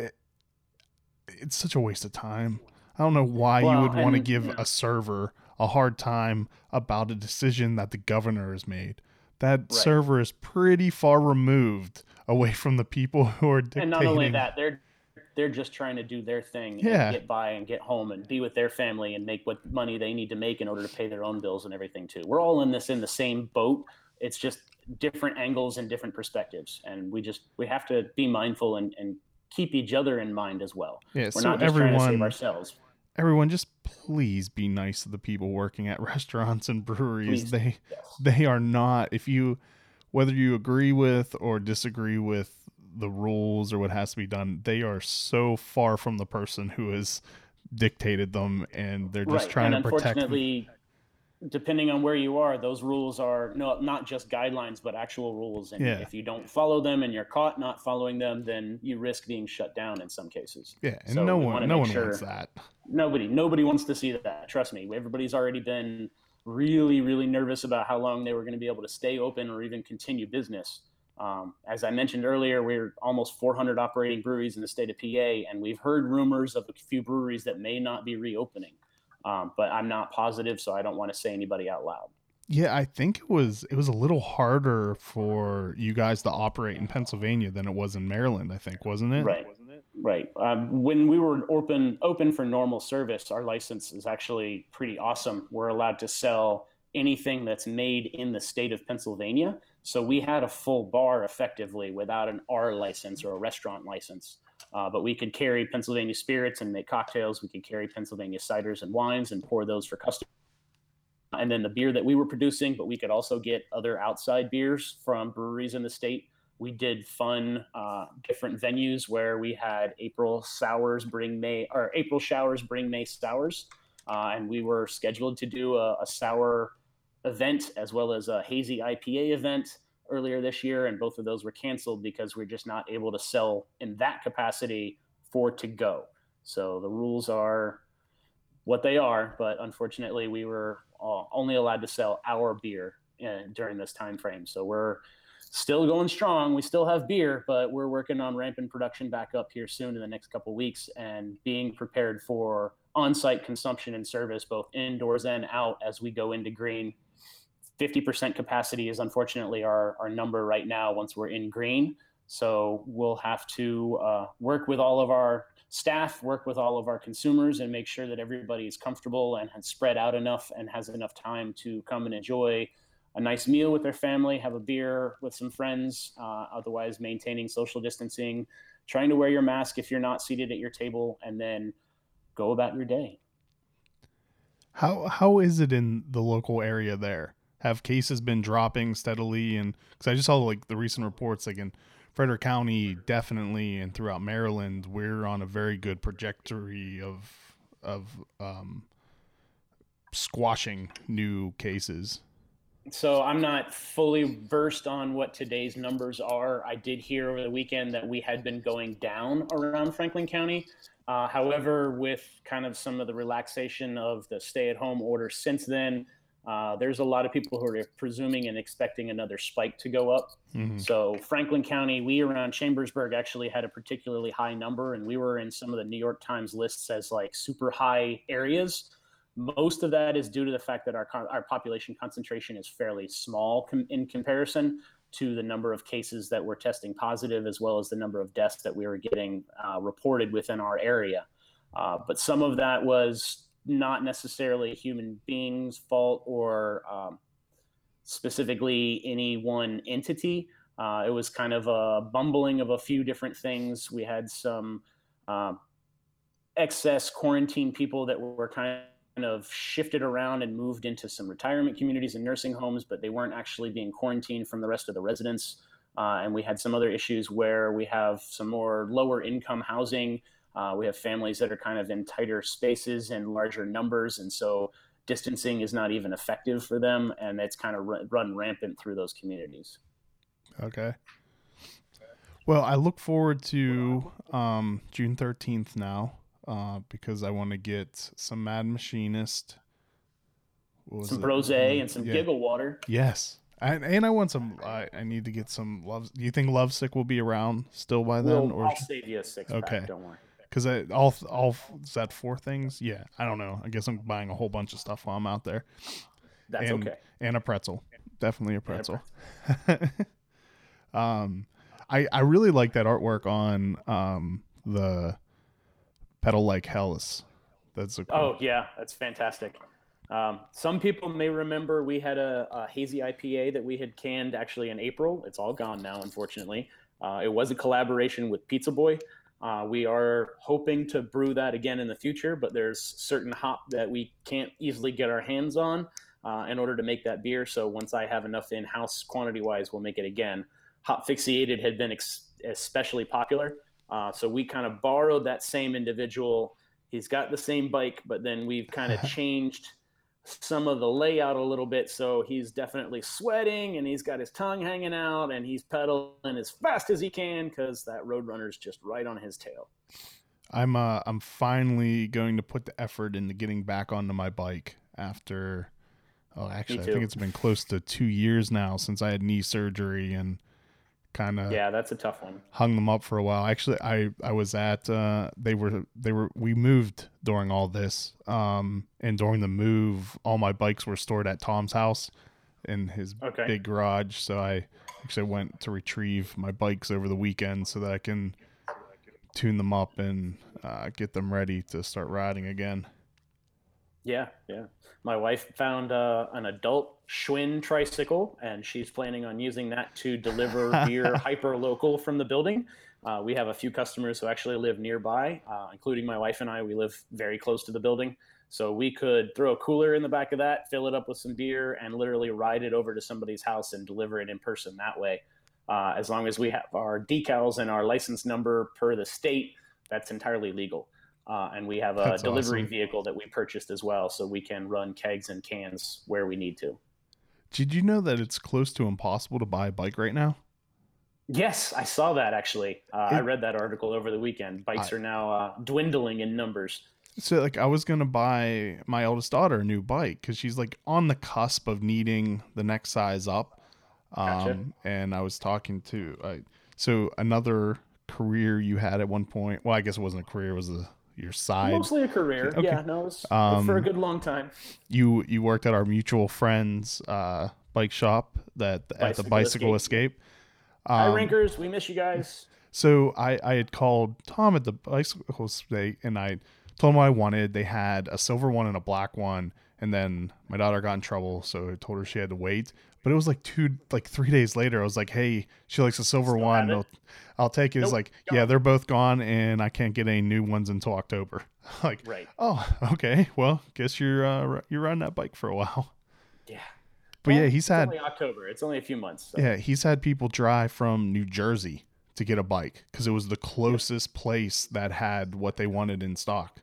it, it's such a waste of time. I don't know why well, you would want to give yeah. a server a hard time about a decision that the governor has made. That right. server is pretty far removed away from the people who are dictating. And not only that, they're they're just trying to do their thing yeah. and get by and get home and be with their family and make what money they need to make in order to pay their own bills and everything too. We're all in this in the same boat. It's just different angles and different perspectives. And we just we have to be mindful and, and keep each other in mind as well. Yeah, We're so not just everyone, trying to save ourselves. Everyone, just please be nice to the people working at restaurants and breweries. Please. They yes. they are not, if you, whether you agree with or disagree with the rules or what has to be done, they are so far from the person who has dictated them, and they're just right. trying and to protect them. Unfortunately, depending on where you are, those rules are no, not just guidelines, but actual rules. And yeah. if you don't follow them and you're caught not following them, then you risk being shut down in some cases. Yeah, and so no one, no one sure wants that. Nobody, nobody wants to see that. Trust me, everybody's already been really, really nervous about how long they were going to be able to stay open or even continue business. Um, as I mentioned earlier, we're almost four hundred operating breweries in the state of P A, and we've heard rumors of a few breweries that may not be reopening. Um, but I'm not positive, so I don't want to say anybody out loud. Yeah, I think it was it was a little harder for you guys to operate in Pennsylvania than it was in Maryland, I think, wasn't it? Right. Wasn't it? Right. Um, when we were open open for normal service, our license is actually pretty awesome. We're allowed to sell anything that's made in the state of Pennsylvania. So we had a full bar effectively without an R license or a restaurant license. Uh, but we could carry Pennsylvania spirits and make cocktails. We could carry Pennsylvania ciders and wines and pour those for customers. And then the beer that we were producing, but we could also get other outside beers from breweries in the state. We did fun, uh, different venues where we had April sours bring May or April showers bring May sours. Uh, and we were scheduled to do a, a sour event as well as a hazy I P A event earlier this year, and both of those were canceled because we're just not able to sell in that capacity for to go. So the rules are what they are, but unfortunately we were only allowed to sell our beer uh, during this time frame. So we're still going strong. We still have beer, but we're working on ramping production back up here soon in the next couple of weeks and being prepared for on-site consumption and service, both indoors and out, as we go into green. fifty percent capacity is unfortunately our, our number right now once we're in green. So we'll have to uh, work with all of our staff, work with all of our consumers, and make sure that everybody is comfortable and has spread out enough and has enough time to come and enjoy a nice meal with their family, have a beer with some friends, uh, otherwise maintaining social distancing, trying to wear your mask if you're not seated at your table, and then go about your day. How how is it in the local area there? Have cases been dropping steadily? And because I just saw like the recent reports, like in Frederick County, definitely, and throughout Maryland, we're on a very good trajectory of of um, squashing new cases. So I'm not fully versed on what today's numbers are. I did hear over the weekend that we had been going down around Franklin County. Uh, however, with kind of some of the relaxation of the stay-at-home order since then, uh, there's a lot of people who are presuming and expecting another spike to go up. Mm-hmm. So Franklin County, we around Chambersburg actually had a particularly high number, and we were in some of the New York Times lists as like super high areas. Most of that is due to the fact that our our population concentration is fairly small com- in comparison to the number of cases that we're testing positive, as well as the number of deaths that we were getting uh, reported within our area. Uh, but some of that was not necessarily a human being's fault or um, specifically any one entity. Uh, it was kind of a bumbling of a few different things. We had some uh, excess quarantine people that were kind of kind of shifted around and moved into some retirement communities and nursing homes, but they weren't actually being quarantined from the rest of the residents. Uh, and we had some other issues where we have some more lower income housing. Uh, we have families that are kind of in tighter spaces and larger numbers. And so distancing is not even effective for them. And it's kind of run, run rampant through those communities. Okay. Well, I look forward to um, June thirteenth now. Uh, because I want to get some Mad Machinist, some Brosé, and some yeah. Giggle Water. Yes, I, and I want some. I, I need to get some Love. Do you think Lovesick will be around still by then? We'll, or I'll save you a six pack. Okay, don't worry. Because I all all is that four things? Yeah, I don't know. I guess I'm buying a whole bunch of stuff while I'm out there. That's and, okay. And a pretzel, definitely a pretzel. A pretzel. um, I I really like that artwork on um the. Pedal Like Hellas. That's a cool. Oh yeah, that's fantastic. Um, some people may remember we had a, a hazy I P A that we had canned actually in April. It's all gone now, unfortunately. Uh, it was a collaboration with Pizza Boy. Uh, we are hoping to brew that again in the future, but there's certain hop that we can't easily get our hands on uh, in order to make that beer. So once I have enough in-house quantity-wise, we'll make it again. Hop Fixated had been ex- especially popular. Uh, so we kind of borrowed that same individual. He's got the same bike, but then we've kind of changed some of the layout a little bit. So he's definitely sweating, and he's got his tongue hanging out, and he's pedaling as fast as he can because that Roadrunner's just right on his tail. I'm uh, I'm finally going to put the effort into getting back onto my bike after. Oh, actually, I think it's been close to two years now since I had knee surgery and. Kind of yeah that's a tough one. Hung them up for a while. Actually, I I was at uh they were they were we moved during all this um and during the move all my bikes were stored at Tom's house in his okay. big garage. So I actually went to retrieve my bikes over the weekend so that I can tune them up and uh get them ready to start riding again. Yeah, yeah. My wife found uh, an adult Schwinn tricycle, and she's planning on using that to deliver beer hyper local from the building. Uh, we have a few customers who actually live nearby, uh, including my wife and I. We live very close to the building. So we could throw a cooler in the back of that, fill it up with some beer, and literally ride it over to somebody's house and deliver it in person that way. Uh, as long as we have our decals and our license number per the state, that's entirely legal. Uh, and we have a That's delivery awesome. Vehicle that we purchased as well, so we can run kegs and cans where we need to. Did you know that it's close to impossible to buy a bike right now? Yes, I saw that actually. Uh, it, I read that article over the weekend. Bikes I, are now uh, dwindling in numbers. So like I was going to buy my eldest daughter a new bike because she's like on the cusp of needing the next size up. Um, gotcha. And I was talking to, uh, so another career you had at one point. Well, I guess it wasn't a career. It was a, your side. Mostly a career. Okay. Yeah, no, it was um, for a good long time. You, you worked at our mutual friend's uh, bike shop that bicycle at the Bicycle Escape. escape. Um, Hi, Rinkers. We miss you guys. So I, I had called Tom at the Bicycle Escape and I told him what I wanted. They had a silver one and a black one. And then my daughter got in trouble, so I told her she had to wait. But it was like two, like three days later. I was like, "Hey, she likes a silver Still one. I'll, I'll take it." Nope. It's like, gone. "Yeah, they're both gone, and I can't get any new ones until October." Like, right? Oh, okay. Well, guess you're uh, you're riding that bike for a while. Yeah. But well, yeah, he's it's had only October. It's only a few months. So. Yeah, he's had people drive from New Jersey to get a bike because it was the closest yeah. place that had what they wanted in stock.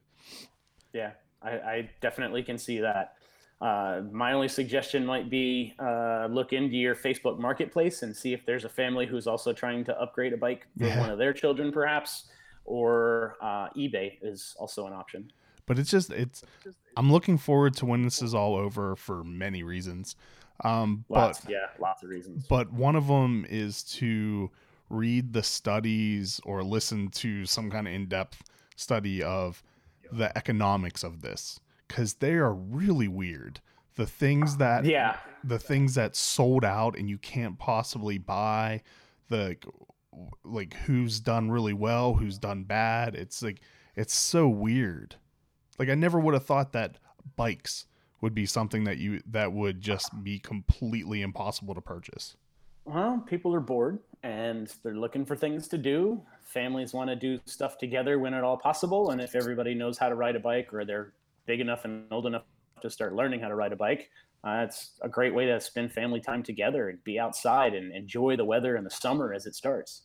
Yeah. I, I definitely can see that. Uh, my only suggestion might be uh, look into your Facebook marketplace and see if there's a family who's also trying to upgrade a bike for yeah. one of their children, perhaps, or uh, eBay is also an option. But it's just, it's, I'm looking forward to when this is all over for many reasons. Um, lots, but, yeah, lots of reasons. But one of them is to read the studies or listen to some kind of in-depth study of the economics of this, because they are really weird. The things that yeah the things that sold out and you can't possibly buy, the like who's done really well, who's done bad. It's like, it's so weird. Like I never would have thought that bikes would be something that you that would just be completely impossible to purchase. Well, people are bored and they're looking for things to do. Families want to do stuff together when at all possible. And if everybody knows how to ride a bike, or they're big enough and old enough to start learning how to ride a bike, uh, it's a great way to spend family time together and be outside and enjoy the weather in the summer as it starts.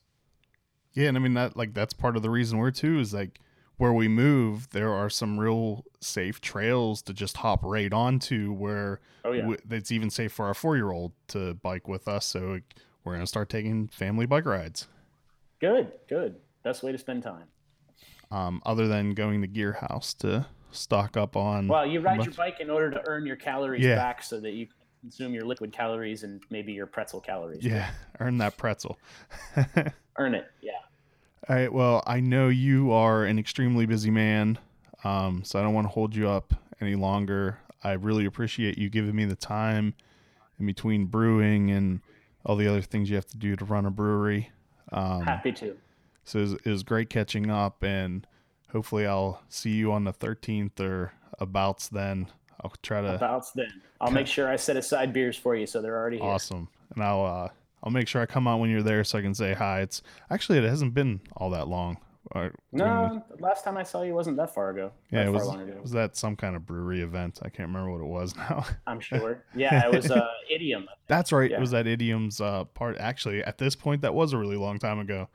Yeah. And I mean, that like that's part of the reason we're too is like where we move, there are some real safe trails to just hop right onto where oh, yeah. w- it's even safe for our four-year-old to bike with us. So it, we're going to start taking family bike rides. Good, good. Best way to spend time. Um, other than going to Gearhouse to stock up on... Well, you ride your bike in order to earn your calories yeah. back so that you consume your liquid calories and maybe your pretzel calories. Yeah, earn that pretzel. Earn it, yeah. All right, well, I know you are an extremely busy man, um, so I don't want to hold you up any longer. I really appreciate you giving me the time in between brewing and all the other things you have to do to run a brewery. Um, Happy to. So it was, it was great catching up, and hopefully I'll see you on the thirteenth or abouts then. I'll try to abouts then. I'll make sure I set aside beers for you, so they're already here. Awesome, and I'll uh, I'll make sure I come out when you're there so I can say hi. It's actually it hasn't been all that long. Right. No, the last time I saw you wasn't that far ago. Yeah, that it was, ago. was that some kind of brewery event. I can't remember what it was now. I'm sure. Yeah, it was uh, Idiom. That's right. Yeah. It was at Idiom's uh, part. Actually, at this point, that was a really long time ago.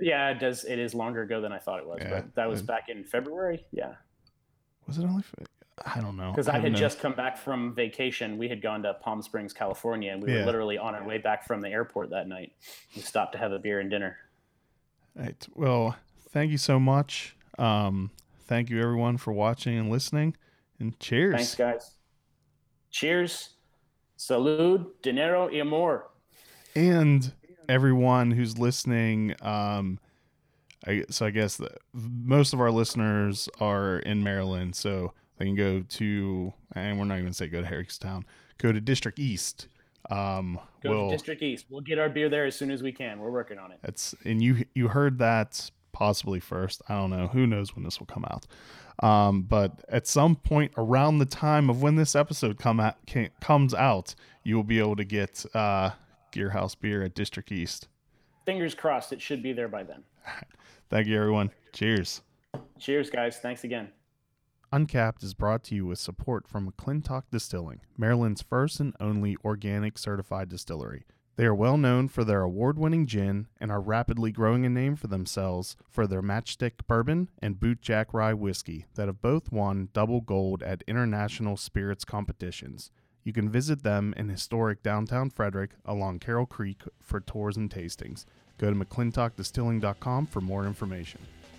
Yeah, it does. It is longer ago than I thought it was. Yeah, but that was it, back in February. Yeah. Was it only February? I don't know. Because I, I had know. just come back from vacation. We had gone to Palm Springs, California, and we yeah. were literally on our way back from the airport that night. We stopped to have a beer and dinner. All right. Well, thank you so much. Um, thank you, everyone, for watching and listening. And cheers. Thanks, guys. Cheers. Salud, dinero y amor. And everyone who's listening, um, I, so I guess the, most of our listeners are in Maryland, so they can go to, and we're not even going to say go to Harristown, go to District East. Um, go we'll, to District East. We'll get our beer there as soon as we can. We're working on it. That's, and you you heard that possibly first. I don't know. Who knows when this will come out? Um, but at some point around the time of when this episode come out, can, comes out, you will be able to get uh, Gearhouse beer at District East. Fingers crossed. It should be there by then. Thank you, everyone. Cheers. Cheers, guys. Thanks again. Uncapped is brought to you with support from McClintock Distilling, Maryland's first and only organic certified distillery. They are well known for their award-winning gin and are rapidly growing a name for themselves for their Matchstick Bourbon and Bootjack Rye Whiskey that have both won double gold at international spirits competitions. You can visit them in historic downtown Frederick along Carroll Creek for tours and tastings. Go to McClintock Distilling dot com for more information.